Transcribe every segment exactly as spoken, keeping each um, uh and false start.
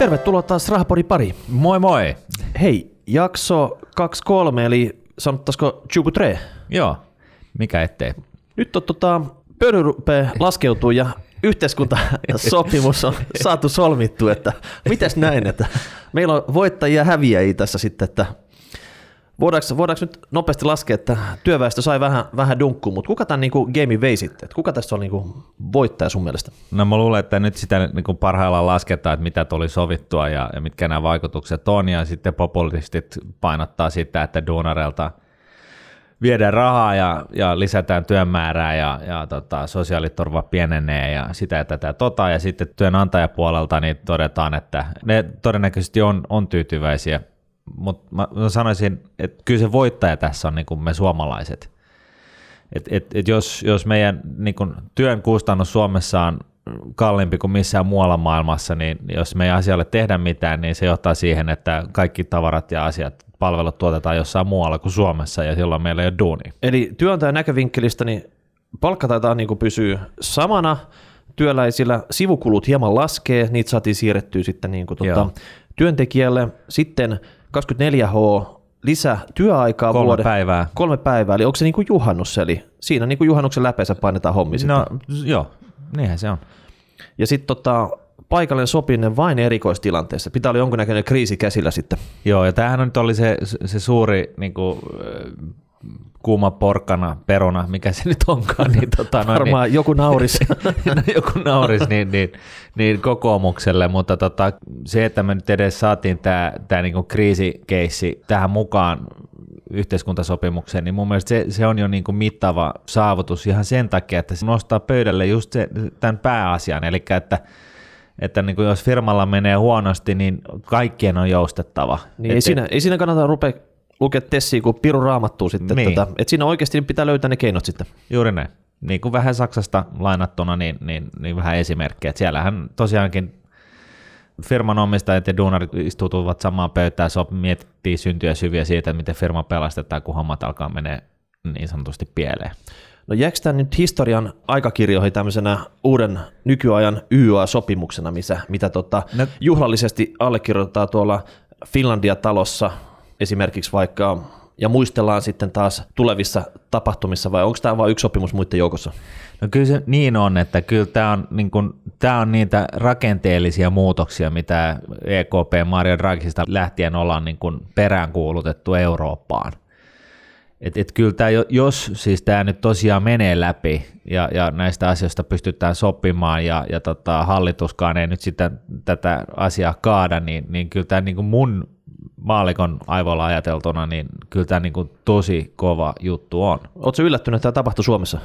Tervetuloa taas Rahpori pari. Moi moi. Hei, jakso kaksi kolme, eli sanottaisiko Chubutre? Joo, mikä ettei. Nyt on tota, pöly rupeaa laskeutuu ja yhteiskuntasopimus on saatu solmittu, että mitäs näin, että meillä on voittajia ja häviäjiä tässä sitten, että voidaanko, voidaanko nyt nopeasti laskea, että työväestö sai vähän, vähän dunkkuun, mutta kuka tämän niin kuin gamein vei sitten? Että kuka tässä oli niin kuin voittaja sun mielestä? No mä luulen, että nyt sitä niin kuin parhaillaan lasketaan, että mitä tuli sovittua ja, ja mitkä nämä vaikutukset on, ja sitten populistit painottaa sitä, että Donarelta viedään rahaa ja, ja lisätään työn määrää ja, ja tota, sosiaaliturva pienenee ja sitä ja tätä tota, ja sitten työnantajapuolelta niin todetaan, että ne todennäköisesti on, on tyytyväisiä. Mutta mä sanoisin, että kyllä se voittaja tässä on niin kuin me suomalaiset. Et, et, et jos, jos meidän niin kuin työn kustannus Suomessa on kalliimpi kuin missään muualla maailmassa, niin jos me ei asialle tehdä mitään, niin se johtaa siihen, että kaikki tavarat ja asiat, palvelut tuotetaan jossain muualla kuin Suomessa, ja silloin meillä ei ole duunia. Eli työnantajan näkövinkkelistä niin palkka taitaa niin kuin pysyä samana työläisillä, sivukulut hieman laskee, niitä saatiin siirrettyä sitten niin kuin tuota, työntekijälle, sitten kaksikymmentäneljä tuntia lisä työaikaa kolme vuoden. Päivää. Kolme päivää. Eli onko se niin kuin juhannus? Eli siinä niin kuin juhannuksen läpeensä painetaan hommi sitten. No joo, niinhän se on. Ja sitten tota, paikallinen sopiminen vain erikoistilanteessa. Pitää olla jonkunnäköinen kriisi käsillä sitten. Joo, ja tämähän nyt oli se, se suuri niin kuin, kuuma porkkana, peruna, mikä se nyt onkaan. Niin, tota, no, varmaan niin, joku nauris. no, joku nauris niin, niin, niin kokoomukselle, mutta tota, se, että me nyt edes saatiin tämä tää niinku kriisikeissi tähän mukaan yhteiskuntasopimukseen, niin mun mielestä se, se on jo niinku mittava saavutus ihan sen takia, että se nostaa pöydälle just se, tämän pääasian, eli että että niin kuin jos firmalla menee huonosti, niin kaikkien on joustettava. Niin ei, siinä, ei siinä kannata rupea lukea tessiä, kun piru raamattuu sitten. Niin. Tota, että siinä oikeasti pitää löytää ne keinot sitten. Juuri näin. Niin kuin vähän Saksasta lainattuna, niin, niin, niin vähän esimerkkejä. Siellähän tosiaankin firman omistajat ja duunarit istutuvat samaan pöytään, sop, miettii syntyjä syviä siitä, miten firma pelastetaan, kun hommat alkaa menee niin sanotusti pieleen. No jääkö tämä nyt historian aikakirjoihin tämmöisenä uuden nykyajan Y Y A-sopimuksena, missä, mitä tota no. juhlallisesti allekirjoitetaan tuolla Finlandia-talossa esimerkiksi vaikka, ja muistellaan sitten taas tulevissa tapahtumissa, vai onko tämä vain yksi sopimus muiden joukossa? No kyllä se niin on, että kyllä tämä on, niin kun, tämä on niitä rakenteellisia muutoksia, mitä E K P Mario Draghista lähtien ollaan niin kun peräänkuulutettu Eurooppaan. Et, et kyllä tämä, jos siis tämä nyt tosiaan menee läpi ja, ja näistä asioista pystytään sopimaan ja, ja tota, hallituskaan ei nyt sitä, tätä asiaa kaada, niin, niin kyllä tämä niin mun maallikon aivoilla ajateltuna, niin kyllä tämä niin kuin tosi kova juttu on. Oletko yllättynyt, että tämä tapahtui Suomessa?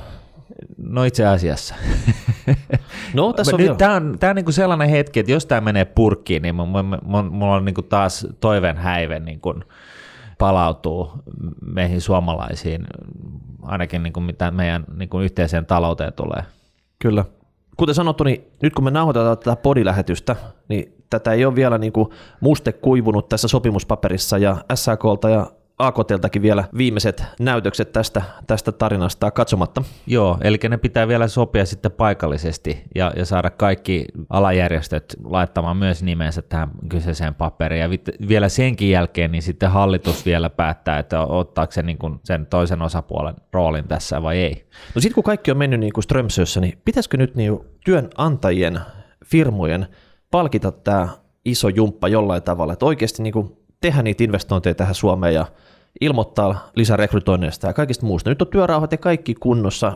No itse asiassa. No, tässä on nyt tämä on, tämä on niin kuin sellainen hetki, että jos tämä menee purkkiin, niin mulla on niin kuin taas toiveen häive niin kuin palautuu meihin suomalaisiin, ainakin niin kuin mitä meidän niin kuin yhteiseen talouteen tulee. Kyllä. Kuten sanottu, niin nyt kun me nauhoitetaan tätä podilähetystä, niin tätä ei ole vielä niin kuin muste kuivunut tässä sopimuspaperissa, ja S A K:lta ja A K T:ltäkin vielä viimeiset näytökset tästä, tästä tarinasta katsomatta. Joo, eli ne pitää vielä sopia sitten paikallisesti ja, ja saada kaikki alajärjestöt laittamaan myös nimensä tähän kyseiseen paperiin, ja vi- vielä senkin jälkeen niin sitten hallitus vielä päättää, että ottaako se niin kuin sen toisen osapuolen roolin tässä vai ei. No sitten kun kaikki on mennyt niin kuin Strömsössä, niin pitäisikö nyt niin työnantajien, firmojen palkita tämä iso jumppa jollain tavalla, että oikeasti niin kuin tehdä niitä investointeja tähän Suomeen ja ilmoittaa lisärekrytoinneista ja kaikista muusta. Nyt on työrauhat ja kaikki kunnossa,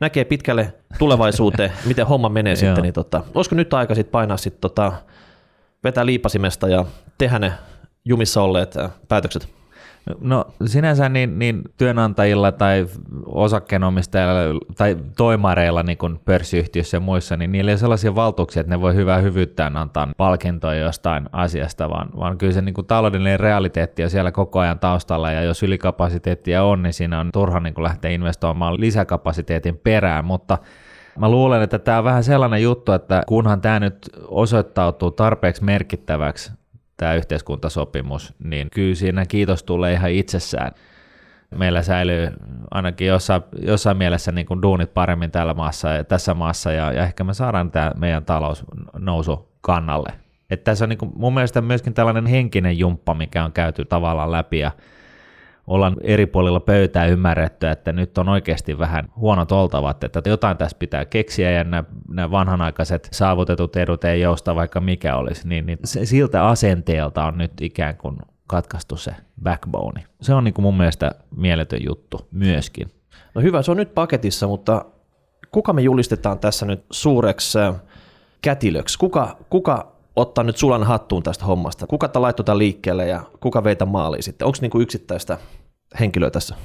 näkee pitkälle tulevaisuuteen, miten homma menee sitten. Niin tota, olisiko nyt aika sitten painaa, sit tota, vetää liipasimesta ja tehdä ne jumissa olleet päätökset? No sinänsä niin, niin työnantajilla tai osakkeenomistajilla tai toimareilla niin kuin pörssiyhtiössä ja muissa, niin niillä ei ole sellaisia valtuuksia, että ne voi hyvää hyvyyttään antaa palkintoa jostain asiasta, vaan, vaan kyllä se niin kuin taloudellinen realiteetti on siellä koko ajan taustalla, ja jos ylikapasiteettia on, niin siinä on turha niin kuin lähteä investoimaan lisäkapasiteetin perään, mutta mä luulen, että tämä on vähän sellainen juttu, että kunhan tämä nyt osoittautuu tarpeeksi merkittäväksi, tämä yhteiskuntasopimus, niin kyllä siinä kiitos tulee ihan itsessään. Meillä säilyy ainakin jossain, jossain mielessä niin kuin duunit paremmin täällä maassa, tässä maassa, ja, ja ehkä me saadaan tämä meidän talous nousu kannalle. Että tässä on niin kuin mun mielestä myöskin tällainen henkinen jumppa, mikä on käyty tavallaan läpi ja ollaan eri puolilla pöytää ymmärretty, että nyt on oikeasti vähän huonot oltavat, että jotain tässä pitää keksiä ja nämä, nämä vanhanaikaiset saavutetut edut ei jousta vaikka mikä olisi, niin, niin se, siltä asenteelta on nyt ikään kuin katkaistu se backbone. Se on niin kuin mun mielestä mieletön juttu myöskin. No hyvä, se on nyt paketissa, mutta kuka me julistetaan tässä nyt suureksi kätilöksi? Kuka, kuka ottaa nyt sulan hattuun tästä hommasta? Kuka tämän laittoi tämän liikkeelle ja kuka veitä maaliin sitten? Onko niinku yksittäistä henkilöä tässä?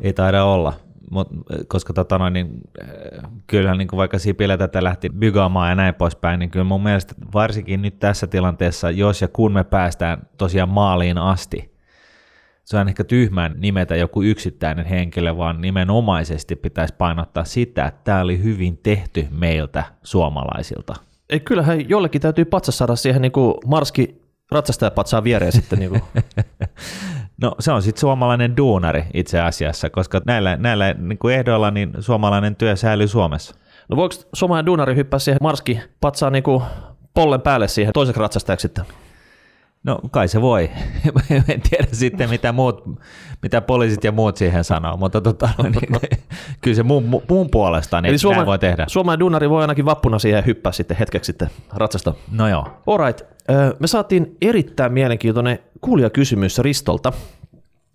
Ei taida olla, mut, koska tota noin, niin, kyllähän niin vaikka Sipilä tätä lähti bygaamaan ja näin poispäin, niin kyllä mun mielestä varsinkin nyt tässä tilanteessa, jos ja kun me päästään tosiaan maaliin asti, se on ehkä tyhmän nimetä joku yksittäinen henkilö, vaan nimenomaisesti pitäisi painottaa sitä, että tämä oli hyvin tehty meiltä suomalaisilta. Ei, kyllähän jollekin täytyy patsas saada siihen niin kuin Marski ratsastajapatsaan viereen sitten. Niin kuin. No se on sitten suomalainen duunari itse asiassa, koska näillä, näillä niin kuin ehdoilla niin suomalainen työ säilyy Suomessa. No voiko suomalainen duunari hyppää siihen Marski patsaan niin kuin pollen päälle siihen toiseksi ratsastajaksi sitten? No kai se voi. En tiedä sitten mitä, muut, mitä poliisit ja muut siihen sanoo, mutta tota, niin, kyllä se mun, mun puolesta niin näin voi tehdä. Suomalainen duunari voi ainakin vappuna siihen hyppää sitten hetkeksi sitten ratsasta. No joo. All right. Me saatiin erittäin mielenkiintoinen kuulijakysymys Ristolta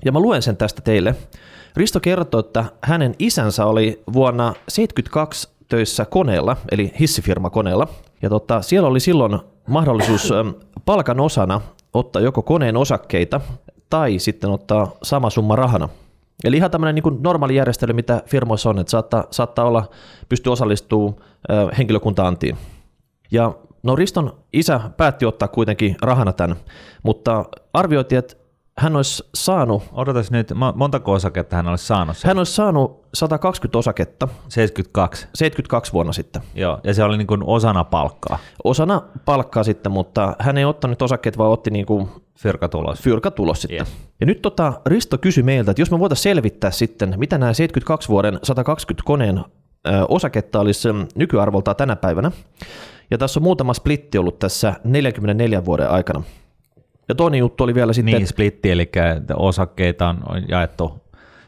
ja mä luen sen tästä teille. Risto kertoo, että hänen isänsä oli vuonna tuhatyhdeksänsataaseitsemänkymmentäkaksi töissä Koneella, eli hissifirma Koneella, ja tota, siellä oli silloin mahdollisuus palkan osana ottaa joko Koneen osakkeita tai sitten ottaa sama summa rahana. Eli ihan tämmöinen niin kuin normaali järjestely, mitä firmoissa on, että saattaa, saattaa olla, pystyy osallistumaan henkilökunta-antiin. Ja no Riston isä päätti ottaa kuitenkin rahana tämän, mutta arvioitiin, että hän olisi saanut... Odotas nyt, montako osaketta hän olisi saanut? Sen? Hän olisi saanut sata kaksikymmentä osaketta. seitsemänkymmentäkaksi seitsemänkymmentäkaksi vuonna sitten. Joo, ja se oli niin kuin osana palkkaa. Osana palkkaa sitten, mutta hän ei ottanut osakkeet, vaan otti niin kuin fyrkatulos. Fyrkatulos sitten. Yes. Ja nyt tota Risto kysyi meiltä, että jos me voitaisiin selvittää sitten, mitä nämä seitsemänkymmentäkaksi vuoden sata kaksikymmentä Koneen osaketta olisi nykyarvoltaan tänä päivänä. Ja tässä on muutama splitti ollut tässä neljänkymmenenneljän vuoden aikana. Ja toinen juttu oli vielä sitten... Niin, splitti, eli osakkeita on jaettu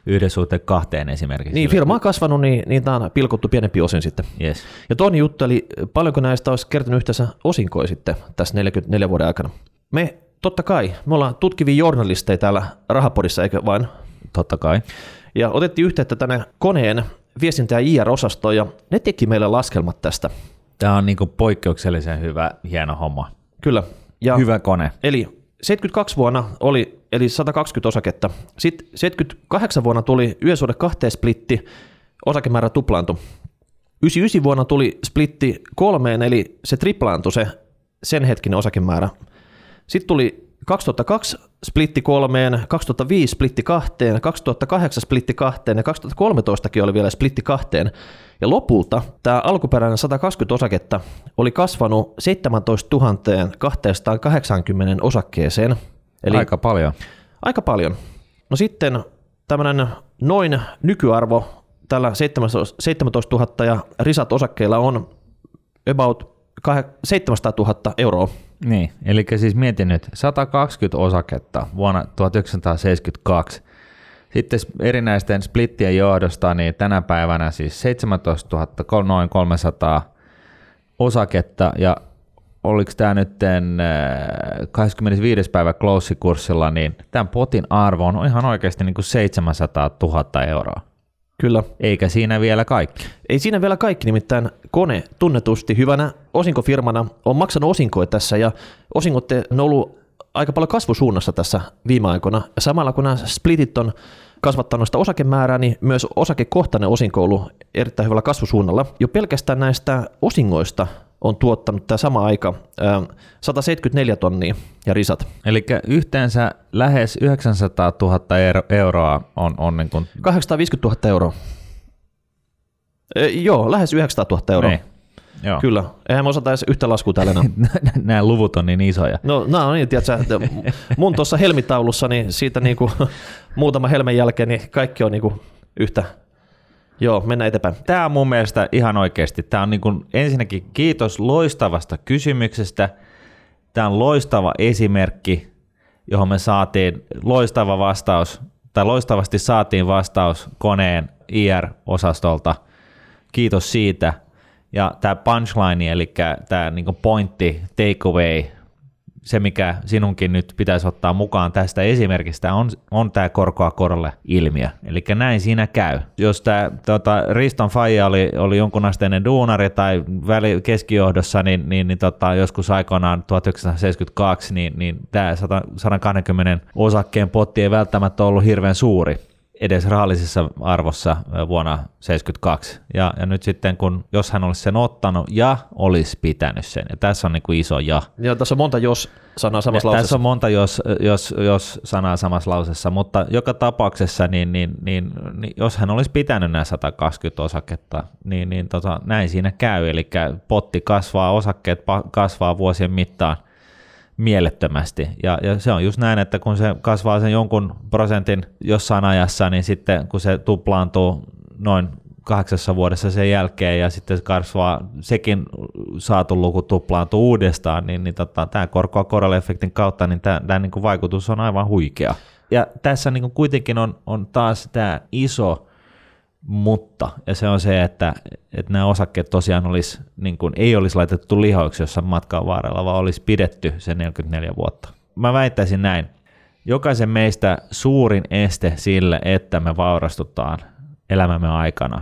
yhden suhteen kahteen esimerkiksi. Niin, firma on kasvanut, niin, niin tämä on pilkottu pienempi osin sitten. Yes. Ja toinen juttu, eli paljonko näistä olisi kertynyt yhteensä osinkoja sitten tässä neljänkymmenenneljän vuoden aikana. Me, totta kai, me ollaan tutkivia journalisteja täällä Rahapodissa, eikö vain? Totta kai. Ja otettiin yhteyttä tänne Koneen viestintä- ja I R-osastoon, ja ne teki meille laskelmat tästä. Tämä on niin kuin poikkeuksellisen hyvä, hieno homma. Kyllä. Ja hyvä Kone. Eli... seitsemänkymmentäkaksi vuonna oli, eli sata kaksikymmentä osaketta. Sitten seitsemänkymmentäkahdeksan vuonna tuli yhdensuhde kahteen splitti, osakemäärä tuplaantui. yhdeksänkymmentäyhdeksän vuonna tuli splitti kolmeen, eli se triplaantui se sen hetkinen osakemäärä. Sitten tuli kaksituhattakaksi splitti kolmeen, kaksituhattaviisi splitti kahteen, kaksituhattakahdeksan splitti kahteen ja kaksituhattakolmetoistakin oli vielä splitti kahteen. Ja lopulta tämä alkuperäinen sata kaksikymmentä osaketta oli kasvanut seitsemäntoistatuhatta kaksisataakahdeksankymmentä osakkeeseen. Eli aika paljon. Aika paljon. No sitten tämmöinen noin nykyarvo tällä seitsemäntoistatuhatta ja risat osakkeilla on about seitsemänsataatuhatta euroa. Niin, eli siis mietin nyt, sata kaksikymmentä osaketta vuonna tuhatyhdeksänsataaseitsemänkymmentäkaksi. Sitten erinäisten splittien johdosta niin tänä päivänä siis seitsemäntoistatuhatta, noin kolmesataa osaketta, ja oliko tämä nyt kahdeskymmenesviides päivä close-kurssilla, niin tämän potin arvo on ihan oikeasti niin kuin seitsemänsataatuhatta euroa. Kyllä. Eikä siinä vielä kaikki. Ei siinä vielä kaikki, nimittäin Kone tunnetusti hyvänä osinkofirmana on maksanut osinkoja tässä, ja osingot on ollut aika paljon kasvusuunnassa tässä viime aikoina. Ja samalla kun nämä splitit on kasvattanut sitä osakemäärää, niin myös osakekohtainen osinko on ollut erittäin hyvällä kasvusuunnalla. Jo pelkästään näistä osingoista on tuottanut tämä sama aika sataseitsemänkymmentäneljä tonnia ja risat. Eli yhteensä lähes yhdeksänsataatuhatta euroa on... on niin kuin... kahdeksansataaviisikymmentätuhatta euroa. E, joo, lähes yhdeksänsataatuhatta euroa. Niin. Joo. Kyllä. Eihän me osata edes yhtä laskua täällä enää. Nämä luvut on niin isoja. No, no niin, tiedätkö, mun tuossa helmitaulussa, niin siitä niinku, muutama helmen jälkeen niin kaikki on niinku yhtä Joo, mennään eteenpäin. Tämä on mun mielestä ihan oikeasti. Tämä on niin kuin, ensinnäkin kiitos loistavasta kysymyksestä. Tämä on loistava esimerkki, johon me saatiin loistava vastaus, tai loistavasti saatiin vastaus Koneen I R-osastolta. Kiitos siitä. Ja tämä punchline, eli tämä niin kuin pointti, takeaway, se mikä sinunkin nyt pitäisi ottaa mukaan tästä esimerkistä on, on tämä korkoa korolle ilmiö. Eli näin siinä käy. Jos tämä tota, Riston faija oli, oli jonkunasteinen duunari tai väli keskijohdossa, niin, niin, niin tota, joskus aikoinaan tuhatyhdeksänsataaseitsemänkymmentäkaksi, niin, niin tämä sata kaksikymmentä osakkeen potti ei välttämättä ollut hirveän suuri edes rahallisessa arvossa vuonna tuhatyhdeksänsataaseitsemänkymmentäkaksi. Ja, ja nyt sitten, kun jos hän olisi sen ottanut ja olisi pitänyt sen, ja tässä on niin kuin iso ja. Joo, tässä on monta jos-sanaa samassa ja, lausessa. Tässä on monta jos-sanaa jos, jos samassa lausessa, mutta joka tapauksessa, niin, niin, niin, niin jos hän olisi pitänyt nämä sata kaksikymmentä osaketta, niin, niin tota, näin siinä käy, eli potti kasvaa, osakkeet kasvaa vuosien mittaan mielettömästi. Ja, ja se on just näin, että kun se kasvaa sen jonkun prosentin jossain ajassa, niin sitten kun se tuplaantuu noin kahdeksassa vuodessa sen jälkeen ja sitten se kasvaa, sekin saatu luku tuplaantuu uudestaan, niin, niin tota, tämä korkoa korreleefektin kautta, niin tämä niin vaikutus on aivan huikea. Ja tässä niin kuitenkin on, on taas tämä iso mutta, ja se on se, että, että nämä osakkeet tosiaan olisi, niin kuin, ei olisi laitettu lihoiksi jossain matkan varrella, vaan olisi pidetty sen neljäkymmentäneljä vuotta. Mä väittäisin näin. Jokaisen meistä suurin este sille, että me vaurastutaan elämämme aikana,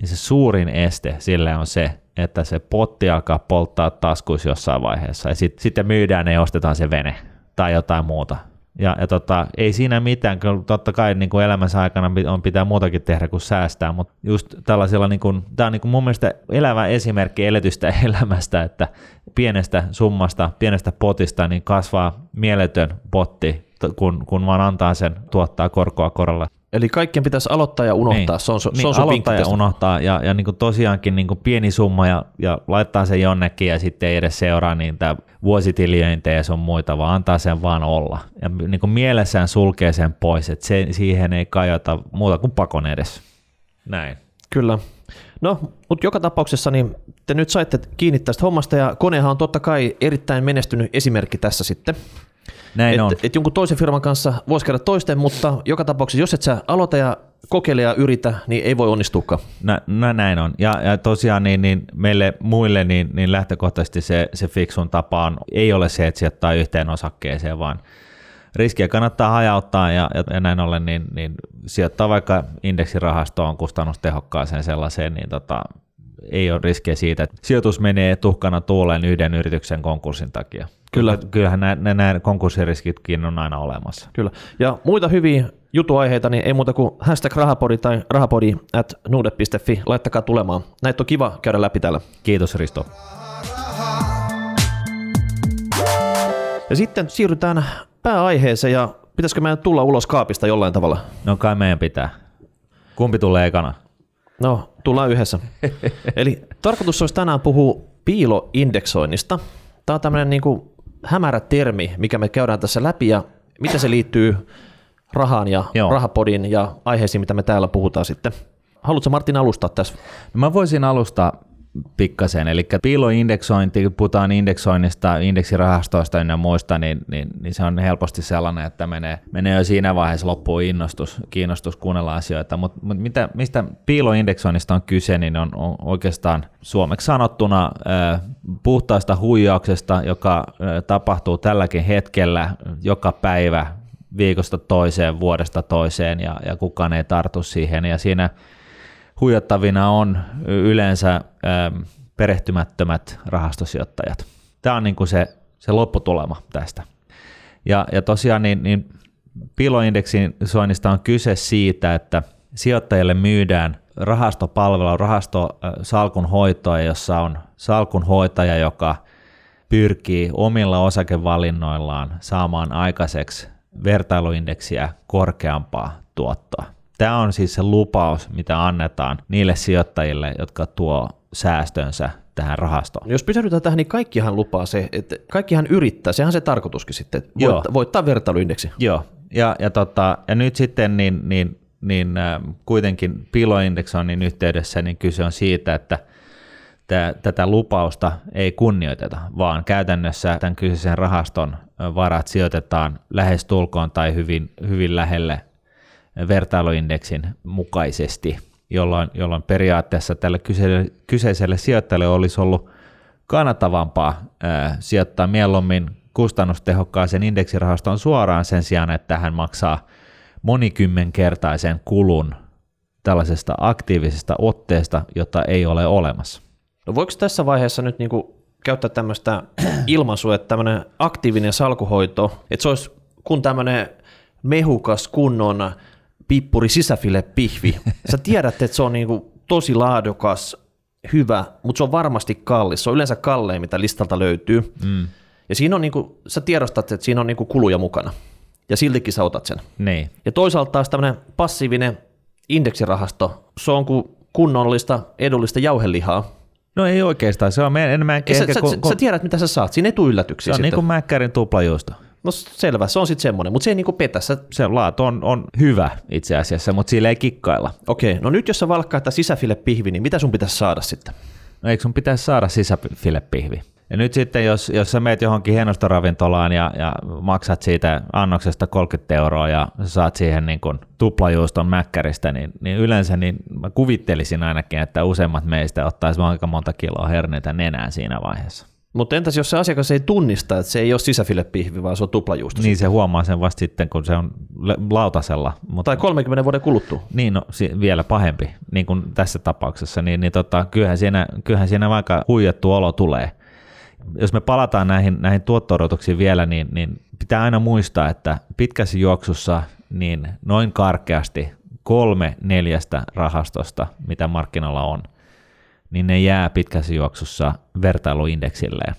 niin se suurin este sille on se, että se potti alkaa polttaa taskuissa jossain vaiheessa, ja sit, sitten myydään ja ostetaan se vene tai jotain muuta. Ja, ja tota, ei siinä mitään, kyllä totta kai niin kuin elämänsä aikana on pitää muutakin tehdä kuin säästää, mutta just tällaisella, niin kuin, tämä on niin kuin mun mielestä elävä esimerkki eletystä elämästä, että pienestä summasta, pienestä potista niin kasvaa mieletön potti, kun, kun vaan antaa sen tuottaa korkoa korolla. Eli kaikkien pitäisi aloittaa ja unohtaa, niin, se on, se niin, on sun aloittaa ja unohtaa, ja, ja niin kuin tosiaankin niin kuin pieni summa, ja, ja laittaa sen jonnekin, ja sitten ei edes seuraa niitä vuositiliointejä ja sun muita, vaan antaa sen vaan olla. Ja niin kuin mielessään sulkee sen pois, että se, siihen ei kajota muuta kuin pakon edes. Näin. Kyllä. No, mutta joka tapauksessa niin te nyt saitte kiinni tästä hommasta, ja Konehan on totta kai erittäin menestynyt esimerkki tässä sitten. Näin on. Et, et jonkun toisen firman kanssa voisi käydä toisten, mutta joka tapauksessa, jos et sä aloita ja kokeile ja yritä, niin ei voi onnistuakaan. Nä, nä, näin on. Ja, ja tosiaan niin, niin meille muille niin, niin lähtökohtaisesti se, se fiksun tapa on, ei ole se, että sijoittaa yhteen osakkeeseen, vaan riskiä kannattaa hajauttaa ja, ja näin ollen niin, niin sijoittaa vaikka indeksirahastoon kustannustehokkaaseen sellaiseen, niin tota, ei ole riskiä siitä, että sijoitus menee tuhkana tuuleen yhden yrityksen konkurssin takia. Kyllä. Kyllähän nämä, nämä konkurssiriskitkin on aina olemassa. Kyllä. Ja muita hyviä jutuaiheita, niin ei muuta kuin hashtag rahapodi tai rahapodi at nordnet piste fi. Laittakaa tulemaan. Näitä on kiva käydä läpi täällä. Kiitos Risto. Ja sitten siirrytään pääaiheeseen, ja pitäisikö meidän tulla ulos kaapista jollain tavalla? No kai meidän pitää. Kumpi tulee ekana? No, tullaan yhdessä. Eli tarkoitus olisi tänään puhua piiloindeksoinnista. Tämä on tämmöinen niin kuin hämärä termi, mikä me käydään tässä läpi, ja miten se liittyy rahaan ja Joo. rahapodin ja aiheisiin, mitä me täällä puhutaan sitten. Haluatko Martin alustaa tässä? No mä voisin alustaa pikkasen, eli piiloindeksointi, kun puhutaan indeksoinnista, indeksirahastoista ja muista, niin, niin, niin se on helposti sellainen, että menee, menee jo siinä vaiheessa loppuun innostus, kiinnostus kuunnella asioita, mutta mut mistä piiloindeksoinnista on kyse, niin on, on oikeastaan suomeksi sanottuna äh, puhtaasta huijauksesta, joka äh, tapahtuu tälläkin hetkellä joka päivä viikosta toiseen, vuodesta toiseen, ja, ja kukaan ei tartu siihen, ja siinä huijattavina on yleensä perehtymättömät rahastosijoittajat. Tämä on niin kuin se, se lopputulema tästä. Ja, ja tosiaan niin, niin piiloindeksoinnista on kyse siitä, että sijoittajille myydään rahastopalvelua, rahastosalkunhoitoa, jossa on salkunhoitaja, joka pyrkii omilla osakevalinnoillaan saamaan aikaiseksi vertailuindeksiä korkeampaa tuottoa. Tämä on siis se lupaus, mitä annetaan niille sijoittajille, jotka tuo säästönsä tähän rahastoon. Jos pysähdytään tähän, niin kaikkihan lupaa se, että kaikkihan yrittää, sehän se tarkoituskin sitten, voittaa, voittaa vertailuindeksi. Joo, ja, ja, tota, ja nyt sitten niin, niin, niin kuitenkin piiloindeksoinnin yhteydessä niin kyse on siitä, että tätä lupausta ei kunnioiteta, vaan käytännössä tämän kyseisen rahaston varat sijoitetaan lähestulkoon tai hyvin, hyvin lähelle vertailuindeksin mukaisesti, jolloin, jolloin periaatteessa tälle kyseiselle sijoittajalle olisi ollut kannattavampaa ää, sijoittaa mieluummin kustannustehokkaaseen indeksirahastoon suoraan sen sijaan, että hän maksaa monikymmenkertaisen kulun tällaisesta aktiivisesta otteesta, jota ei ole olemassa. No voiko tässä vaiheessa nyt niinku käyttää tämmöistä ilmaisua, että tämmöinen aktiivinen salkuhoito, että se olisi kun tämmöinen mehukas kunnon pippuri sisäfilepihvi. Sä tiedät, että se on niinku tosi laadukas, hyvä, mutta se on varmasti kallis. Se on yleensä kallein, mitä listalta löytyy. Mm. Ja siinä on niinku, sä tiedostat, että siinä on niinku kuluja mukana. Ja siltikin sä otat sen. Niin. Ja toisaalta taas tämmöinen passiivinen indeksirahasto, se on kuin kunnollista, edullista jauhelihaa. No ei oikeastaan, se on meidän enemmän ehkä... Sä, kun, sä, kun... sä tiedät, mitä sä saat, siinä ei tule yllätyksiä. Se on sitten. Niin kuin mäkkärin tuplajuusto. No selvä, se on sitten semmoinen, mutta se ei niinku petä. Sä... Se laatu on, on hyvä itse asiassa, mutta sillä ei kikkailla. Okei, no nyt jos sä valkkaat tämän sisäfilepihvi, niin mitä sun pitäisi saada sitten? No eikö sun pitäisi saada sisäfilepihvi? Ja nyt sitten, jos, jos sä meet johonkin hienosta ravintolaan ja, ja maksat siitä annoksesta kolmekymmentä euroa ja saat siihen niin kuin tuplajuuston mäkkäristä, niin, niin yleensä niin mä kuvittelisin ainakin, että useimmat meistä ottaisi aika monta kiloa herneitä nenään siinä vaiheessa. Mutta entäs jos se asiakas ei tunnista, että se ei ole sisäfilepihvi, vaan se on tuplajuusto? Niin se huomaa sen vasta sitten, kun se on lautasella. Mutta tai kolmenkymmenen vuoden kuluttua. Niin, no vielä pahempi, niin kuin tässä tapauksessa, niin, niin tota, kyllähän, siinä, kyllähän siinä vaikka huijattu olo tulee. Jos me palataan näihin, näihin tuotto-odotuksiin vielä, niin, niin pitää aina muistaa, että pitkässä juoksussa niin noin karkeasti kolme neljästä rahastosta, mitä markkinoilla on, niin ne jää pitkässä juoksussa vertailuindeksilleen,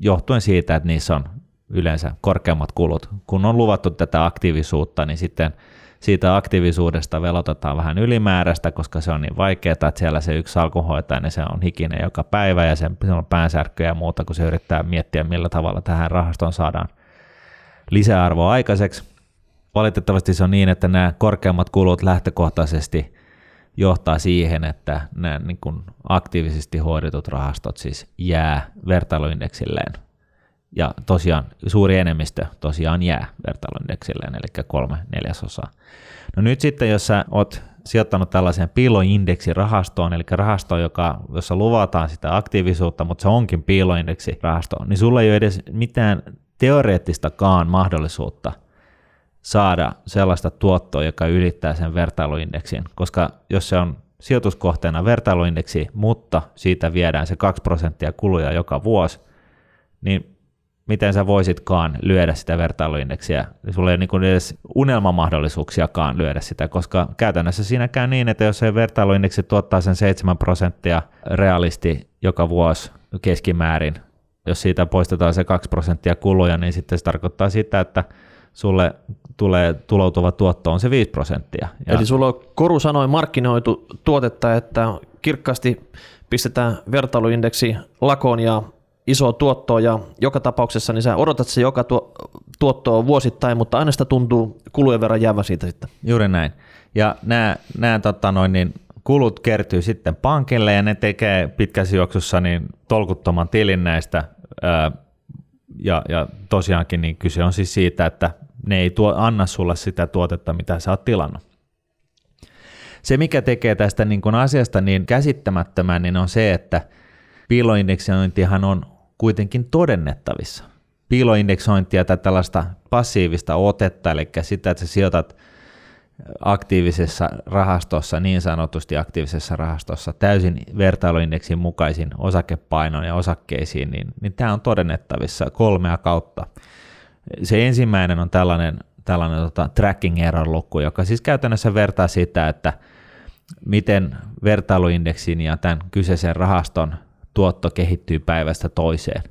johtuen siitä, että niissä on yleensä korkeammat kulut. Kun on luvattu tätä aktiivisuutta, niin sitten siitä aktiivisuudesta velotetaan vähän ylimääräistä, koska se on niin vaikeaa, että siellä se yksi salkunhoitaja, niin se on hikinen joka päivä ja sen on päänsärkkyä ja muuta, kun se yrittää miettiä, millä tavalla tähän rahastoon saadaan lisäarvoa aikaiseksi. Valitettavasti se on niin, että nämä korkeammat kulut lähtökohtaisesti johtaa siihen, että nämä niin kuin aktiivisesti hoidetut rahastot siis jää vertailuindeksilleen. Ja tosiaan suuri enemmistö tosiaan jää vertailuindeksilleen, eli kolme neljäsosaa. No nyt sitten, jos sä oot sijoittanut tällaiseen piiloindeksirahastoon, eli rahastoon, joka, jossa luvataan sitä aktiivisuutta, mutta se onkin piiloindeksirahasto, niin sulla ei ole edes mitään teoreettistakaan mahdollisuutta saada sellaista tuottoa, joka ylittää sen vertailuindeksin, koska jos se on sijoituskohteena vertailuindeksi, mutta siitä viedään se kaksi prosenttia kuluja joka vuosi, niin miten sä voisitkaan lyödä sitä vertailuindeksiä. Sulla ei ole niin edes unelmamahdollisuuksiakaan lyödä sitä, koska käytännössä siinä käy niin, että jos se vertailuindeksi tuottaa sen seitsemän prosenttia realisti joka vuosi keskimäärin, jos siitä poistetaan se kaksi prosenttia kuluja, niin sitten se tarkoittaa sitä, että sulle tulee tuloutuva tuotto on se viisi prosenttia. Ja eli sulla on koru sanoi markkinoitu tuotetta, että kirkkaasti pistetään vertailuindeksi lakoon ja isoa tuottoa ja joka tapauksessa, niin sä odotat se joka tuo, tuottoa vuosittain, mutta aina sitä tuntuu kulujen verran jäävä siitä sitten. Juuri näin. Ja nämä, nämä tota noin, niin kulut kertyy sitten pankille ja ne tekee pitkässä juoksussa niin tolkuttoman tilin näistä ja, ja tosiaankin niin kyse on siis siitä, että ne ei tuo, anna sulle sitä tuotetta, mitä sä oot tilannut. Se, mikä tekee tästä niin kun asiasta niin käsittämättömän, niin on se, että piiloindeksointihan on kuitenkin todennettavissa. Piiloindeksointia tai tällaista passiivista otetta, eli sitä, että sä sijoitat aktiivisessa rahastossa, niin sanotusti aktiivisessa rahastossa, täysin vertailuindeksin mukaisin osakepainoon ja osakkeisiin, niin, niin tämä on todennettavissa kolmea kautta. Se ensimmäinen on tällainen, tällainen tota, tracking error-luku, joka siis käytännössä vertaa sitä, että miten vertailuindeksin ja tämän kyseisen rahaston tuotto kehittyy päivästä toiseen.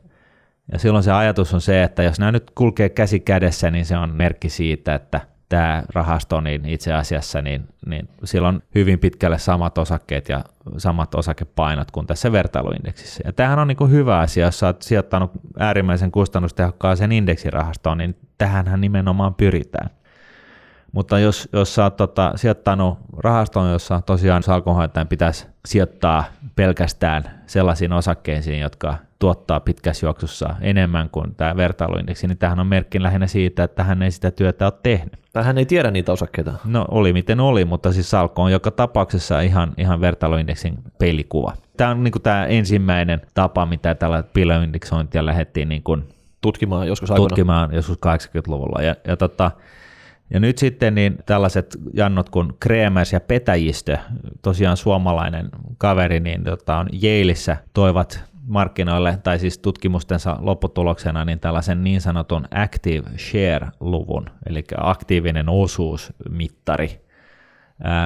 Ja silloin se ajatus on se, että jos nämä nyt kulkee käsi kädessä, niin se on merkki siitä, että tämä rahasto niin itse asiassa, niin, niin sillä on hyvin pitkälle samat osakkeet ja samat osakepainot kuin tässä vertailuindeksissä. Ja tämähän on niin kuin hyvä asia, jos olet sijoittanut äärimmäisen kustannustehokkaaseen indeksirahastoon, niin tähänhän nimenomaan pyritään. Mutta jos, jos sä oot tota, sijoittanut rahastoon, jossa tosiaan salkunhoitajan pitäisi sijoittaa pelkästään sellaisiin osakkeisiin, jotka tuottaa pitkässä juoksussa enemmän kuin tämä vertailuindeksi, niin tämähän on merkki lähinnä siitä, että hän ei sitä työtä ole tehnyt. Tai hän ei tiedä niitä osakkeita. No oli miten oli, mutta siis salko on joka tapauksessa ihan, ihan vertailuindeksin pelikuva. Tämä on niin kuin tämä ensimmäinen tapa, mitä tällä piiloindeksointia lähdettiin niin kuin tutkimaan joskus aikoina. Tutkimaan joskus kahdeksankymmentäluvulla. Ja, ja tota... Ja nyt sitten niin tällaiset jannot kuin Cremers ja Petäjistö, tosiaan suomalainen kaveri, niin tota on Yalessa toivat markkinoille, tai siis tutkimustensa lopputuloksena, niin tällaisen niin sanotun Active Share-luvun, eli aktiivinen osuusmittari,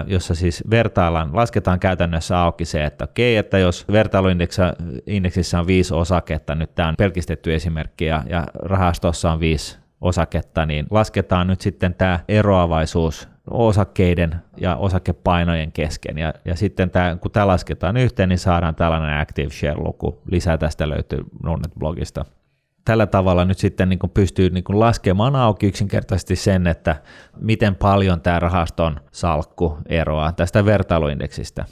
jossa siis vertaillaan, lasketaan käytännössä auki se, että okei, että jos vertailuindeksissä on viisi osaketta, nyt tämä on pelkistetty esimerkki, ja, ja rahastossa on viisi osaketta, niin lasketaan nyt sitten tämä eroavaisuus osakkeiden ja osakepainojen kesken. Ja, ja sitten tää, kun tämä lasketaan yhteen, niin saadaan tällainen Active Share-luku. Lisää tästä löytyy Nordnet-blogista. Tällä tavalla nyt sitten niin kun pystyy niin kun laskemaan auki yksinkertaisesti sen, että miten paljon tämä rahaston salkku eroaa tästä vertailuindeksistä.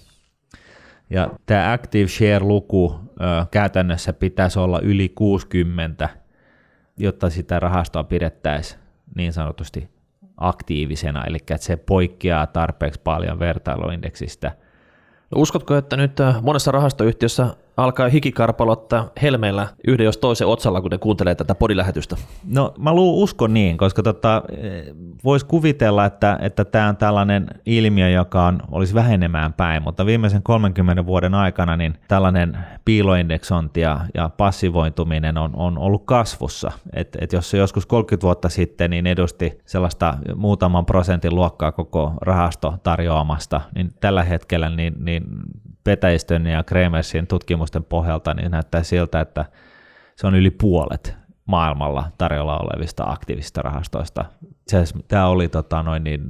Ja tämä Active Share-luku ö, käytännössä pitäisi olla yli kuusikymmentä, jotta sitä rahastoa pidettäisiin niin sanotusti aktiivisena, eli että se poikkeaa tarpeeksi paljon vertailuindeksistä. Uskotko, että nyt monessa rahastoyhtiössä alkaa hikikarpalottaa helmeillä yhden jos toisen otsalla, kun ne kuuntelee tätä podilähetystä? No mä luun uskon niin, koska tota, voisi kuvitella, että, että tämä on tällainen ilmiö, joka on, olisi vähenemään päin, mutta viimeisen kolmenkymmenen vuoden aikana niin tällainen piiloindeksointi ja, ja passivointuminen on, on ollut kasvussa. Et, et jos se joskus kolmekymmentä vuotta sitten niin edusti sellaista muutaman prosentin luokkaa koko rahasto tarjoamasta, niin tällä hetkellä niin, niin Petäjistön ja Cremersin tutkimusten pohjalta niin näyttää siltä, että se on yli puolet maailmalla tarjolla olevista aktiivista rahastoista. Tämä oli tota, noin niin,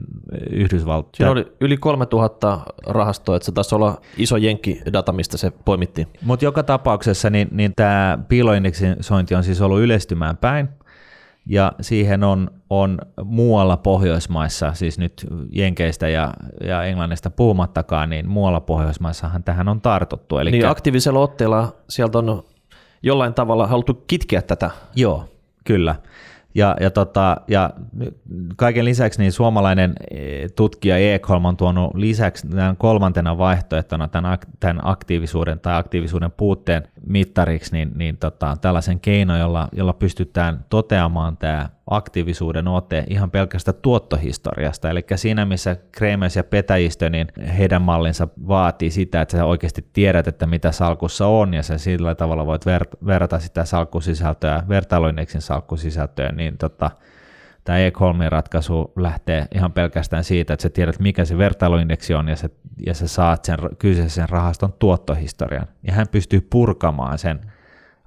Yhdysvaltain. Siinä oli yli kolmetuhatta rahastoa, että se taisi olla iso jenkkidata, mistä se poimittiin. Mutta joka tapauksessa niin, niin tämä piiloindeksointi on siis ollut yleistymään päin. Ja siihen on, on muualla Pohjoismaissa, siis nyt Jenkeistä ja, ja Englannista puhumattakaan, niin muualla Pohjoismaissahan tähän on tartuttu. Eli niin aktiivisella otteella sieltä on jollain tavalla haluttu kitkeä tätä. Joo, kyllä. Ja, ja, tota, ja kaiken lisäksi niin suomalainen tutkija Ekholm on tuonut lisäksi tämän kolmantena vaihtoehtona tämän aktiivisuuden tai aktiivisuuden puutteen mittariksi niin, niin tota, tällaisen keino, jolla, jolla pystytään toteamaan tämä aktiivisuuden ote ihan pelkästä tuottohistoriasta. Eli siinä, missä Cremers ja Petäjistö, niin heidän mallinsa vaatii sitä, että sä oikeasti tiedät, että mitä salkussa on, ja sä sillä tavalla voit ver- verrata sitä salkkusisältöä vertailuindeksin salkkusisältöön, niin tota, tämä E kolme ratkaisu lähtee ihan pelkästään siitä, että sä tiedät, mikä se vertailuindeksi on, ja sä, ja sä saat sen kyseisen rahaston tuottohistorian. Ja hän pystyy purkamaan sen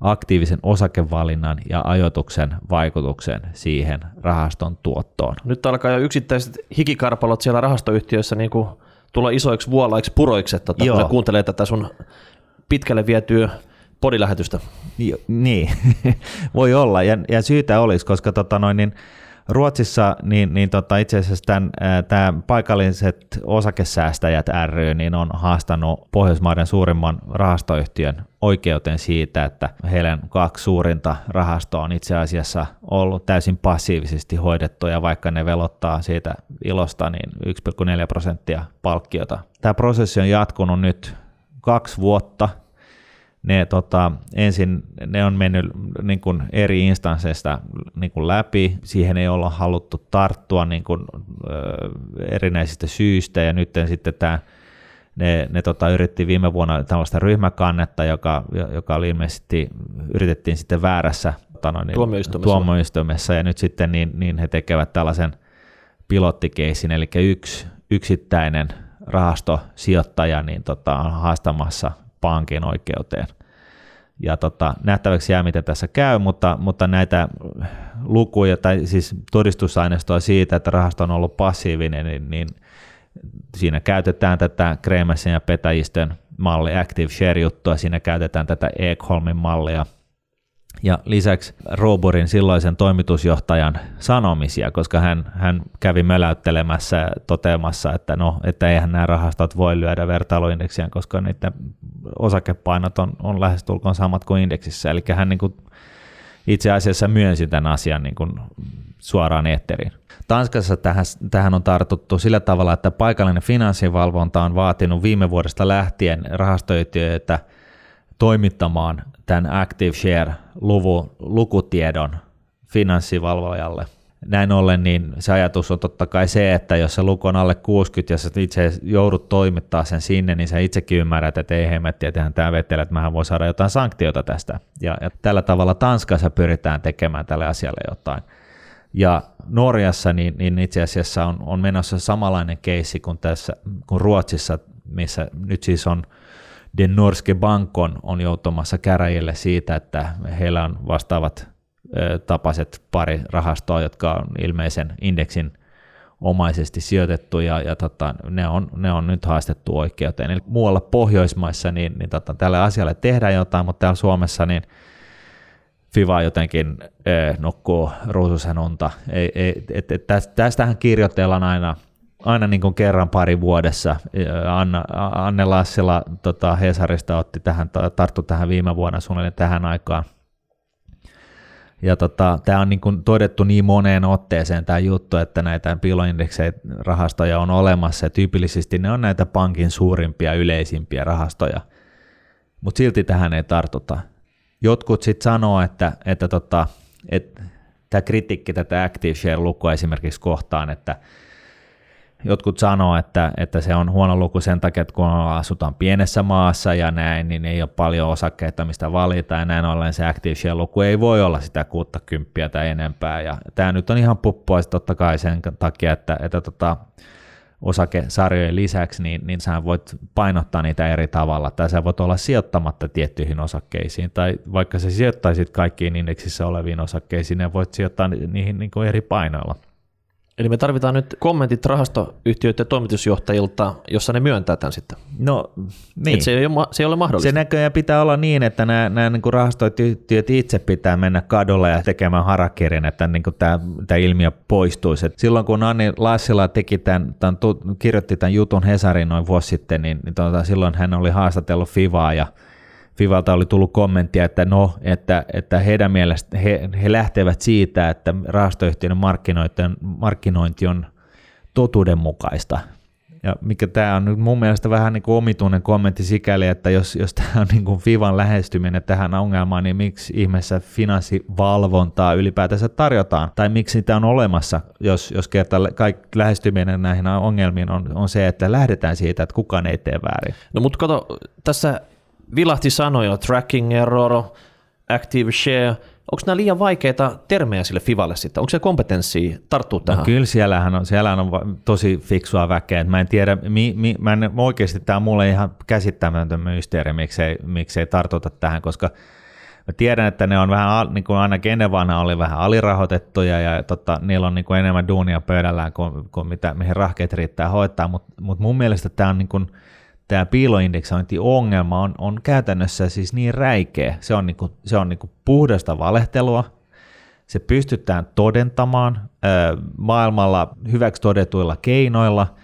aktiivisen osakevalinnan ja ajoituksen vaikutuksen siihen rahaston tuottoon. Nyt alkaa jo yksittäiset hikikarpalot siellä rahastoyhtiöissä niin kuin tulla isoiksi vuolaiksi puroiksi, että kun ne kuuntelee tätä sun pitkälle vietyä podilähetystä. Jo, niin, voi olla ja, ja syytä olisi, koska tota noin, niin Ruotsissa niin, niin tota itse asiassa tämän, tämän paikalliset osakesäästäjät ry niin on haastanut Pohjoismaiden suurimman rahastoyhtiön oikeuteen siitä, että heidän kaksi suurinta rahastoa on itse asiassa ollut täysin passiivisesti hoidettuja, vaikka ne velottaa siitä ilosta niin yksi pilkku neljä prosenttia palkkiota. Tämä prosessi on jatkunut nyt kaksi vuotta. Ne, tota, ensin ne on mennyt niin kuin eri instansseista niin kuin läpi, siihen ei olla haluttu tarttua niin kuin, ö, erinäisistä syistä ja nyt sitten tämä, ne, ne tota, yritti viime vuonna tällaista ryhmäkannetta, joka, joka oli ilmeisesti, yritettiin sitten väärässä noin, tuomioistuimessa ja nyt sitten niin, niin he tekevät tällaisen pilottikeisin, eli yksi yksittäinen rahastosijoittaja niin, tota, on haastamassa pankin oikeuteen. Ja tota, nähtäväksi jää, miten tässä käy, mutta, mutta näitä lukuja tai siis todistusaineistoa siitä, että rahasto on ollut passiivinen, niin, niin siinä käytetään tätä Cremersin ja Petäjistön malli Active Share-juttua, siinä käytetään tätä Ekholmin mallia ja lisäksi Roburin silloisen toimitusjohtajan sanomisia, koska hän, hän kävi möläyttelemässä ja toteamassa, että, no, että eihän nämä rahastot voi lyödä vertailuindeksiä, koska niiden osakepainot on, on lähestulkoon samat kuin indeksissä. Eli hän niin kuin itse asiassa myönsi tämän asian niin kuin suoraan eetteriin. Tanskassa tähän, tähän on tartuttu sillä tavalla, että paikallinen finanssivalvonta on vaatinut viime vuodesta lähtien rahastoyhtiöitä toimittamaan tämän Active Share-luvun lukutiedon finanssivalvojalle. Näin ollen niin se ajatus on totta kai se, että jos se luku on alle kuusikymmentä ja sä itse joudut toimittaa sen sinne, niin sä itsekin ymmärrät, että ei hemmetti, että tämä vetellä, että mähän voi saada jotain sanktiota tästä. Ja, ja tällä tavalla Tanskassa pyritään tekemään tälle asialle jotain. Ja Norjassa niin, niin itse asiassa on, on menossa samanlainen keissi kuin, tässä, kuin Ruotsissa, missä nyt siis on De norske Bank on, on joutumassa käräjille siitä, että heillä on vastaavat ö, tapaiset pari rahastoa, jotka on ilmeisen indeksin omaisesti sijoitettu, ja, ja tota, ne, on, ne on nyt haastettu oikeuteen. Eli muualla Pohjoismaissa niin, niin tota, tälle asialle tehdään jotain, mutta täällä Suomessa niin Fiva jotenkin ö, nukkuu ruususen unta. Ei, ei, et, et, tästähän kirjoitellaan aina. Aina niin kuin kerran pari vuodessa. Anna, Anni Lassila tota Hesarista otti tähän, tarttu tähän viime vuonna suunnilleen tähän aikaan. Ja tota, tämä on niin kuin todettu niin moneen otteeseen tämä juttu, että näitä piiloindeksejä rahastoja on olemassa. Ja tyypillisesti ne on näitä pankin suurimpia yleisimpiä rahastoja, mutta silti tähän ei tartuta. Jotkut sitten sanoo, että, että tota, et, tämä kritiikki tätä Active Share-lukua esimerkiksi kohtaan, että jotkut sanoo, että, että se on huono luku sen takia, että kun asutaan pienessä maassa ja näin, niin ei ole paljon osakkeita, mistä valita, ja näin ollen se Active Share-luku ei voi olla sitä kuusikymmentä tai enempää. Ja tämä nyt on ihan puppua totta kai sen takia, että, että tota, osakesarjojen lisäksi niin, niin sä voit painottaa niitä eri tavalla, tai sä voit olla sijoittamatta tiettyihin osakkeisiin, tai vaikka sä sijoittaisit kaikkiin indeksissä oleviin osakkeisiin, ja voit sijoittaa niihin niin kuin eri painoilla. Eli me tarvitaan nyt kommentit rahastoyhtiöiden toimitusjohtajilta, jossa ne myöntää tämän sitten. No niin. Se ei, ole, se ei ole mahdollista. Se näköjään pitää olla niin, että nämä, nämä niin kuin rahastoyhtiöt itse pitää mennä kadulla ja tekemään harakirjan, että niin kuin tämä, tämä ilmiö poistuisi. Et silloin kun Anni Lassila teki tämän, tämän, kirjoitti tämän jutun Hesarin noin vuosi sitten, niin, niin tuota, silloin hän oli haastatellut Fivaa ja Fivalta oli tullut kommenttia, että no, että, että heidän mielestä he, he lähtevät siitä, että rahastoyhtiön markkinointi on totuudenmukaista. Ja mikä tämä on nyt mun mielestä vähän niin kuin omituinen kommentti sikäli, että jos, jos tämä on niin kuin Fivan lähestyminen tähän ongelmaan, niin miksi ihmeessä finanssivalvontaa ylipäätänsä tarjotaan? Tai miksi sitä on olemassa, jos, jos kertaa kaikki lähestyminen näihin ongelmiin on, on se, että lähdetään siitä, että kukaan ei tee väärin. No mutta kato, tässä vilahti sanoja, tracking error, active share. Onko nämä liian vaikeita termejä sille Fivalle sitten? Onko se kompetenssi tarttua tähän? No kyllä siellähän on, siellähän on tosi fiksua väkeä. Mä en tiedä, mi, mi, mä en, oikeasti tämä on mulle ihan käsittämätön mysteeri, miksei, miksei tartuta tähän, koska mä tiedän, että ne on vähän, niin kuin ainakin ennen vanha oli vähän alirahoitettuja ja tota, niillä on niin kuin enemmän duunia pöydällään kuin, kuin mitä, mihin rahkeet riittää hoitaa, mutta mut mun mielestä tämä on niin kuin tämä piiloindeksointiongelma on, on käytännössä siis niin räikeä. Se on, niinku, se on niinku puhdasta valehtelua. Se pystytään todentamaan ö, maailmalla hyväksi todetuilla keinoilla.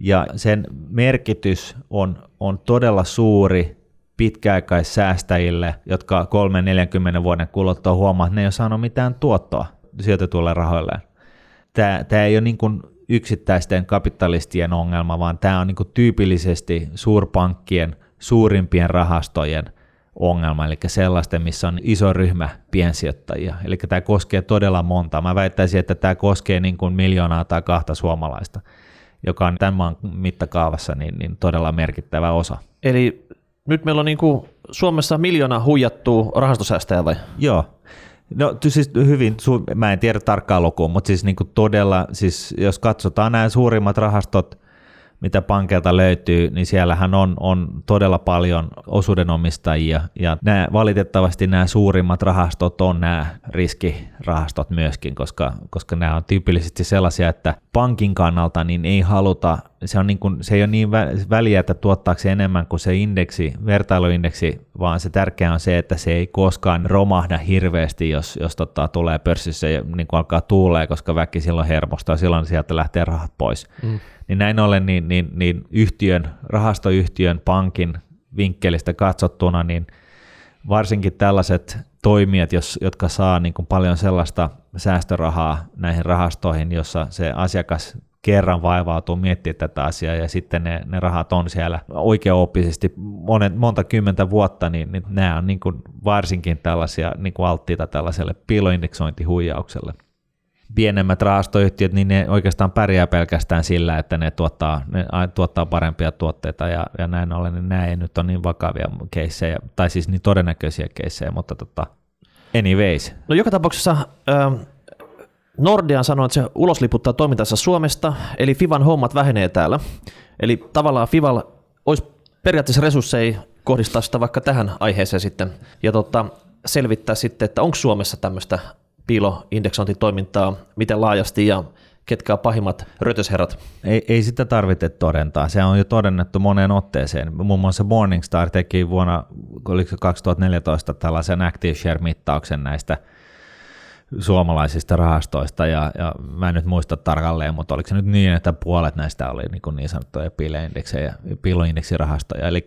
Ja sen merkitys on, on todella suuri pitkäaikaissäästäjille, jotka kolmekymmentä neljäkymmentä vuoden kuluttua huomaa, että ne ei ole saanut mitään tuottoa sijoitetuille rahoilleen. Tämä, tämä ei ole niin kuin yksittäisten kapitalistien ongelma, vaan tämä on niin kuin tyypillisesti suurpankkien, suurimpien rahastojen ongelma, eli sellaisten, missä on iso ryhmä piensijoittajia. Eli tämä koskee todella montaa. Mä väittäisin, että tämä koskee niin kuin miljoonaa tai kahta suomalaista, joka on tämän maan mittakaavassa niin, niin todella merkittävä osa. Eli nyt meillä on niin kuin Suomessa miljoona huijattua rahastosäästäjää vai? Joo. No siis hyvin, mä en tiedä tarkkaan lukua, mutta siis niin kuin todella, siis jos katsotaan nämä suurimmat rahastot, mitä pankilta löytyy, niin siellähän on, on todella paljon osuudenomistajia, ja nämä, valitettavasti nämä suurimmat rahastot on nämä riskirahastot myöskin, koska, koska nämä on tyypillisesti sellaisia, että pankin kannalta niin ei haluta se, on niin kuin, se ei ole niin väliä, että tuottaako se enemmän kuin se indeksi, vertailuindeksi, vaan se tärkeää on se, että se ei koskaan romahda hirveästi, jos, jos tota, tulee pörssissä ja niin kuin alkaa tuulee, koska väki silloin hermostaa, silloin sieltä lähtee rahat pois. Mm. Niin näin ollen niin, niin, niin yhtiön, rahastoyhtiön, pankin vinkkelistä katsottuna, niin varsinkin tällaiset toimijat, jos, jotka saa niin kuin paljon sellaista säästörahaa näihin rahastoihin, jossa se asiakas kerran vaivautuu miettimään tätä asiaa ja sitten ne, ne rahat on siellä oikeaoppisesti monen, monta kymmentä vuotta, niin, niin nämä on niin kuin varsinkin tällaisia niin kuin alttiita tällaiselle piiloindeksointihuijaukselle. Pienemmät rahastoyhtiöt, niin ne oikeastaan pärjää pelkästään sillä, että ne tuottaa, ne tuottaa parempia tuotteita ja, ja näin ollen, niin nämä ei nyt ole niin vakavia keissejä, tai siis niin todennäköisiä keissejä, mutta tota, anyways. No joka tapauksessa ähm, Nordea sanoo, että se ulosliputtaa toimintansa Suomesta, eli Fivan hommat vähenee täällä. Eli tavallaan Fival olisi periaatteessa resursseja kohdistaa sitä vaikka tähän aiheeseen sitten, ja tota, selvittää sitten, että onko Suomessa tämmöistä piiloindeksointitoimintaa, miten laajasti ja ketkä on pahimmat rötösherrat? Ei, ei sitä tarvitse todentaa. Se on jo todennettu moneen otteeseen. Muun muassa Morningstar teki vuonna kaksituhattaneljätoista tällaisen Active Share-mittauksen näistä suomalaisista rahastoista, ja, ja mä en nyt muista tarkalleen, mutta oliko se nyt niin, että puolet näistä oli niin, niin sanottuja piiloindeksirahastoja. Eli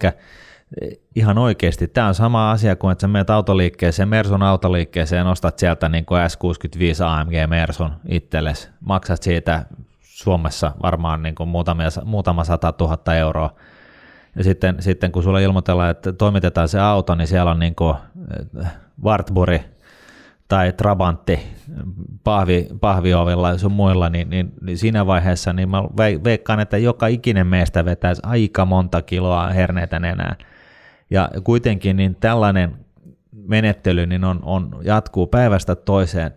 ihan oikeasti. Tämä on sama asia kuin, että sä menet autoliikkeeseen, Mersun autoliikkeeseen ja nostat sieltä niin kuin S kuusikymmentäviisi A M G Mersun itsellesi. Maksat siitä Suomessa varmaan niin kuin muutamia, muutama sata tuhatta euroa. Ja sitten, sitten kun sulle ilmoitellaan, että toimitetaan se auto, niin siellä on niin kuin Wartburg tai Trabantti pahvi, pahviovilla ja sun muilla, niin, niin, niin siinä vaiheessa niin mä veikkaan, että joka ikinen meistä vetäisi aika monta kiloa herneitä nenään. Ja kuitenkin niin tällainen menettely niin on, on, jatkuu päivästä toiseen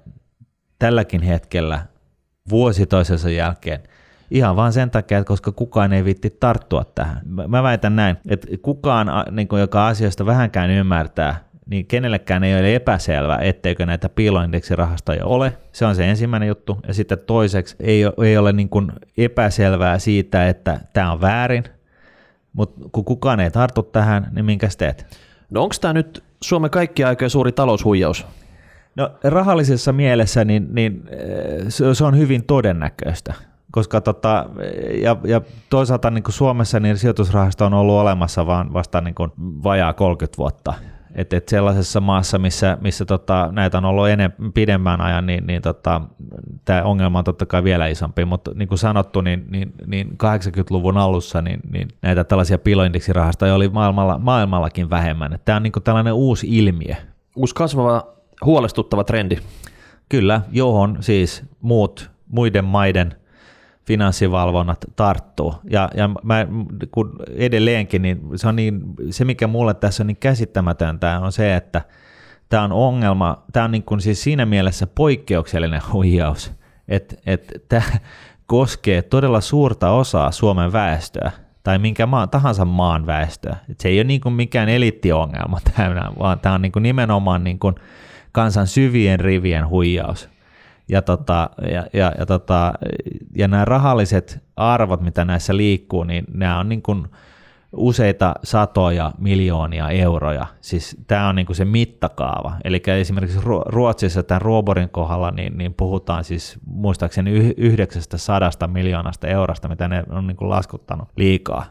tälläkin hetkellä vuosi toisensa jälkeen. Ihan vaan sen takia, että koska kukaan ei viitti tarttua tähän. Mä väitän näin, että kukaan, niin kun, joka asioista vähänkään ymmärtää, niin kenellekään ei ole epäselvä, etteikö näitä piiloindeksirahastoja ole. Se on se ensimmäinen juttu. Ja sitten toiseksi ei ole, ei ole niin kuin epäselvää siitä, että tämä on väärin, mutta kun kukaan ei tartu tähän, niin minkäs teet? No onko tämä nyt Suomen kaikkien aikojen suuri taloushuijaus? No rahallisessa mielessä niin, niin se on hyvin todennäköistä, koska tota, ja, ja toisaalta niin kuin Suomessa niin sijoitusrahasto on ollut olemassa vaan vasta niin kuin vajaa kolmekymmentä vuotta. Että et sellaisessa maassa, missä, missä tota, näitä on ollut enemmän, pidemmän ajan, niin, niin tota, tämä ongelma on totta kai vielä isompi. Mutta niin kuin sanottu, niin, niin, niin kahdeksankymmentäluvun alussa niin, niin näitä tällaisia piiloindeksirahastoja oli maailmalla, maailmallakin vähemmän. Tämä on niin kuin tällainen uusi ilmiö. Uusi kasvava, huolestuttava trendi. Kyllä, johon siis muut, muiden maiden finanssivalvonnat tarttuu. Ja, ja mä, kun edelleenkin, niin se, on niin, se mikä mulle tässä on niin käsittämätöntä on se, että tämä on ongelma, tämä on niin kuin siis siinä mielessä poikkeuksellinen huijaus, että, että tämä koskee todella suurta osaa Suomen väestöä tai minkä maan, tahansa maan väestöä. Että se ei ole niin kuin mikään eliittiongelma, tämä, vaan tämä on niin kuin nimenomaan niin kuin kansan syvien rivien huijaus. Ja, tota, ja, ja, ja, tota, ja nämä rahalliset arvot, mitä näissä liikkuu, niin nämä on niin kuin useita satoja miljoonia euroja. Siis tämä on niin kuin se mittakaava. Eli esimerkiksi Ruotsissa tämän Roburin kohdalla niin, niin puhutaan siis muistaakseni yhdeksästäsadasta miljoonasta eurosta, mitä ne on niin kuin laskuttanut liikaa.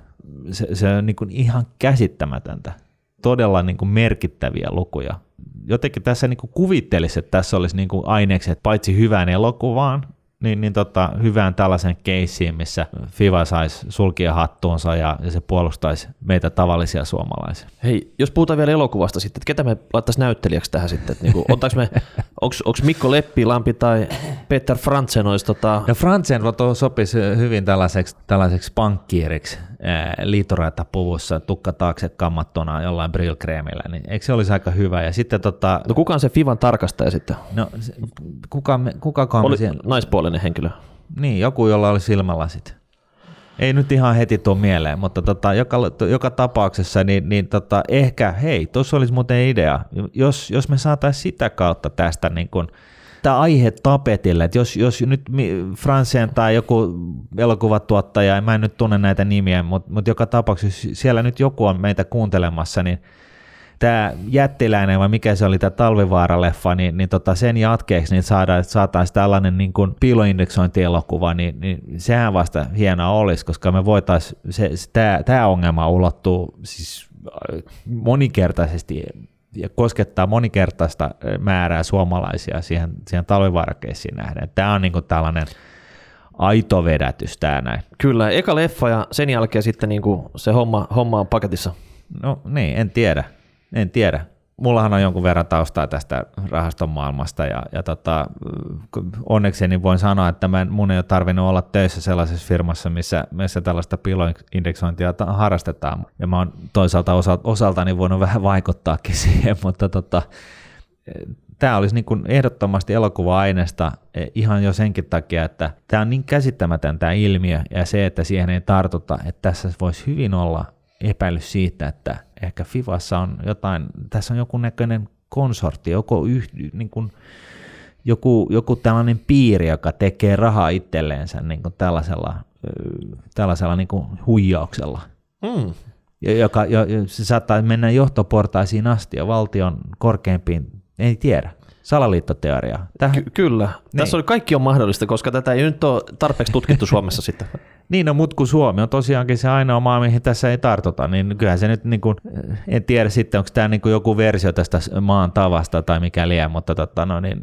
Se, se on niin kuin ihan käsittämätöntä. Todella niin kuin merkittäviä lukuja. Jotenkin tässä niin kuin kuvittelisi, että tässä olisi niin kuin ainekset paitsi hyvään elokuvaan, niin, niin tota, hyvään tällaisen keissiin, missä Fiva saisi sulkia hattuunsa ja, ja se puolustaisi meitä tavallisia suomalaisia. Hei, jos puhutaan vielä elokuvasta sitten, että ketä me laittaisiin näyttelijäksi tähän sitten? Niin kuin, me, onks, onks Mikko Leppilampi tai Peter Franzen olisi? Tota... No Franzen sopisi hyvin tällaiseksi, tällaiseksi pankkiiriksi, liitoraita puvussa, tukka taakse kammattuna jollain brillkreemillä, niin eikö se olisi aika hyvä? Ja sitten tota... No kuka on se Fivan tarkastaja sitten? No kuka, kuka oli siellä... naispuolinen henkilö. Niin, joku, jolla oli silmälasit. Ei nyt ihan heti tuo mieleen, mutta tota, joka, joka tapauksessa niin, niin tota, ehkä, hei, tuossa olisi muuten idea, jos, jos me saataisiin sitä kautta tästä niin kuin jättää aihe tapetille, että jos, jos nyt Franzen tai joku elokuvatuottaja, mä en nyt tunne näitä nimiä, mutta, mutta joka tapauksessa siellä nyt joku on meitä kuuntelemassa, niin tämä Jättiläinen, vai mikä se oli, tämä Talvivaara-leffa, niin, niin tota sen jatkeeksi niin saadaan, saataisiin tällainen niin kuin piiloindeksointielokuva, niin, niin sehän vasta hienoa olisi, koska me voitaisiin, tämä ongelma ulottuu siis monikertaisesti ja koskettaa monikertaista määrää suomalaisia siihen, siihen Talvivaara-keissiin nähden. Tämä on niin kuin tällainen aito vedätys tämä näin. Kyllä, eka leffa ja sen jälkeen sitten niin kuin se homma, homma on paketissa. No niin, en tiedä. En tiedä. Mullahan on jonkun verran taustaa tästä rahaston maailmasta ja, ja tota, onnekseni voin sanoa, että mä en, mun ei ole tarvinnut olla töissä sellaisessa firmassa, missä, missä tällaista piiloindeksointia harrastetaan. Ja mä oon toisaalta osa, osaltani voinut vähän vaikuttaakin siihen, mutta tota, tämä olisi niin kuin ehdottomasti elokuva-aineesta ihan jo senkin takia, että tämä on niin käsittämätön tämä ilmiö ja se, että siihen ei tartuta, että tässä voisi hyvin olla epäilys siitä, että ehkä Fivassa on jotain, tässä on joku näköinen konsortti, joku, yh, niin kuin, joku, joku tällainen piiri, joka tekee rahaa itselleensä niin kuin tällaisella, tällaisella niin kuin huijauksella, mm. joka jo, se saattaa mennä johtoportaisiin asti ja valtion korkeimpiin, ei tiedä. Salaliittoteoriaa. Ky- kyllä. Niin. Tässä oli kaikki on mahdollista, koska tätä ei nyt ole tarpeeksi tutkittu Suomessa sitten. Niin, no, mutta kun Suomi on tosiaankin se ainoa maa, mihin tässä ei tartuta, niin kyllähän se nyt, niin kuin, en tiedä sitten, onko tämä niin kuin joku versio tästä maan tavasta tai mikä liian, mutta totta, no, niin,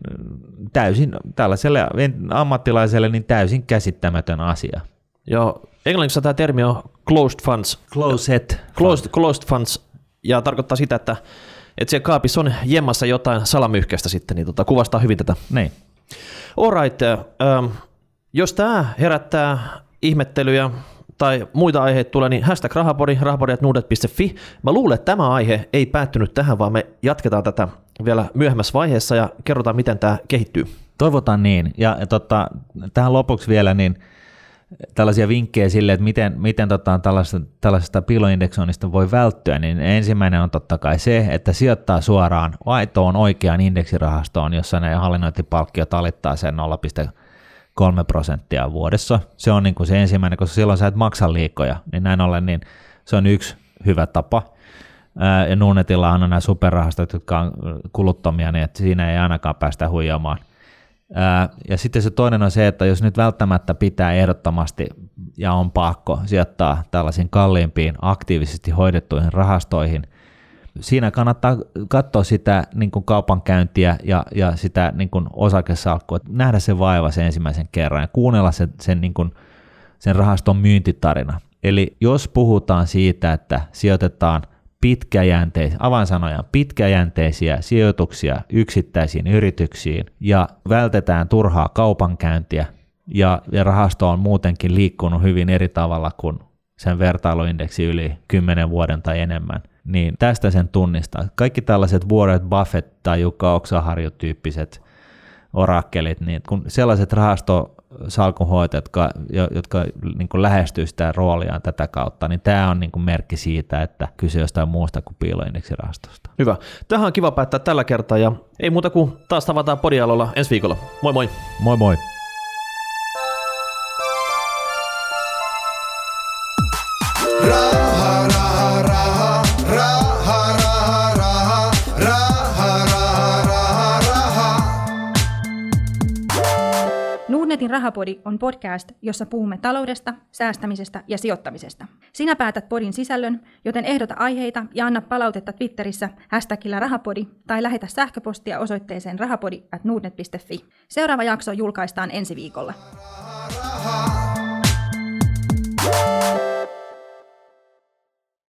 täysin tällaiselle ammattilaiselle niin täysin käsittämätön asia. Joo, englanniksi tämä termi on closed funds. Closed. Closed, closed funds, ja tarkoittaa sitä, että että siellä kaapissa on jemmassa jotain salamyhkäistä sitten, niin tota, kuvastaa hyvin tätä. Niin. Alright, ähm, jos tämä herättää ihmettelyjä tai muita aiheita tulee, niin hashtag rahapori, rahapori at nordnet piste fi. Mä luulen, että tämä aihe ei päättynyt tähän, vaan me jatketaan tätä vielä myöhemmässä vaiheessa ja kerrotaan, miten tämä kehittyy. Toivotaan niin. Ja, ja tota, tähän lopuksi vielä niin tällaisia vinkkejä sille, että miten, miten tota, tällaisesta, tällaisesta piiloindeksoinnista voi välttyä, niin ensimmäinen on totta kai se, että sijoittaa suoraan aitoon oikeaan indeksirahastoon, jossa ne hallinnointipalkkiot alittaa sen nolla pilkku kolme prosenttia vuodessa. Se on niin kuin se ensimmäinen, koska silloin sä et maksa liikoja, niin näin ollen niin se on yksi hyvä tapa. Ja Nordnetillahan on nämä superrahastot, jotka on kuluttomia, niin että siinä ei ainakaan päästä huijaamaan. Ja sitten se toinen on se, että jos nyt välttämättä pitää ehdottomasti ja on pakko sijoittaa tällaisiin kalliimpiin aktiivisesti hoidettuihin rahastoihin, siinä kannattaa katsoa sitä niin kuin kaupankäyntiä ja, ja sitä niin kuin osakesalkkua, nähdä se vaiva sen ensimmäisen kerran ja kuunnella sen, sen, niin kuin, sen rahaston myyntitarina. Eli jos puhutaan siitä, että sijoitetaan pitkäjänteisiä, avainsanoja, pitkäjänteisiä sijoituksia yksittäisiin yrityksiin ja vältetään turhaa kaupankäyntiä ja, ja rahasto on muutenkin liikkunut hyvin eri tavalla kuin sen vertailuindeksi yli kymmenen vuoden tai enemmän, niin tästä sen tunnistaa. Kaikki tällaiset Warren Buffett tai Jukka-Oksaharju tyyppiset orakkelit, niin kun sellaiset rahastosalkunhoitajat, jotka, jotka niin kuin lähestyy sitä rooliaan tätä kautta, niin tämä on niin kuin merkki siitä, että kyse jostain muusta kuin piiloindeksirahastosta. Hyvä. Tähän on kiva päättää tällä kertaa ja ei muuta kuin taas tavataan podialolla ensi viikolla. Moi moi! Moi moi! Rahapodi on podcast, jossa puhumme taloudesta, säästämisestä ja sijoittamisesta. Sinä päätät podin sisällön, joten ehdota aiheita ja anna palautetta Twitterissä hashtagillä rahapodi tai lähetä sähköpostia osoitteeseen rahapodi at nordnet piste fi. Seuraava jakso julkaistaan ensi viikolla.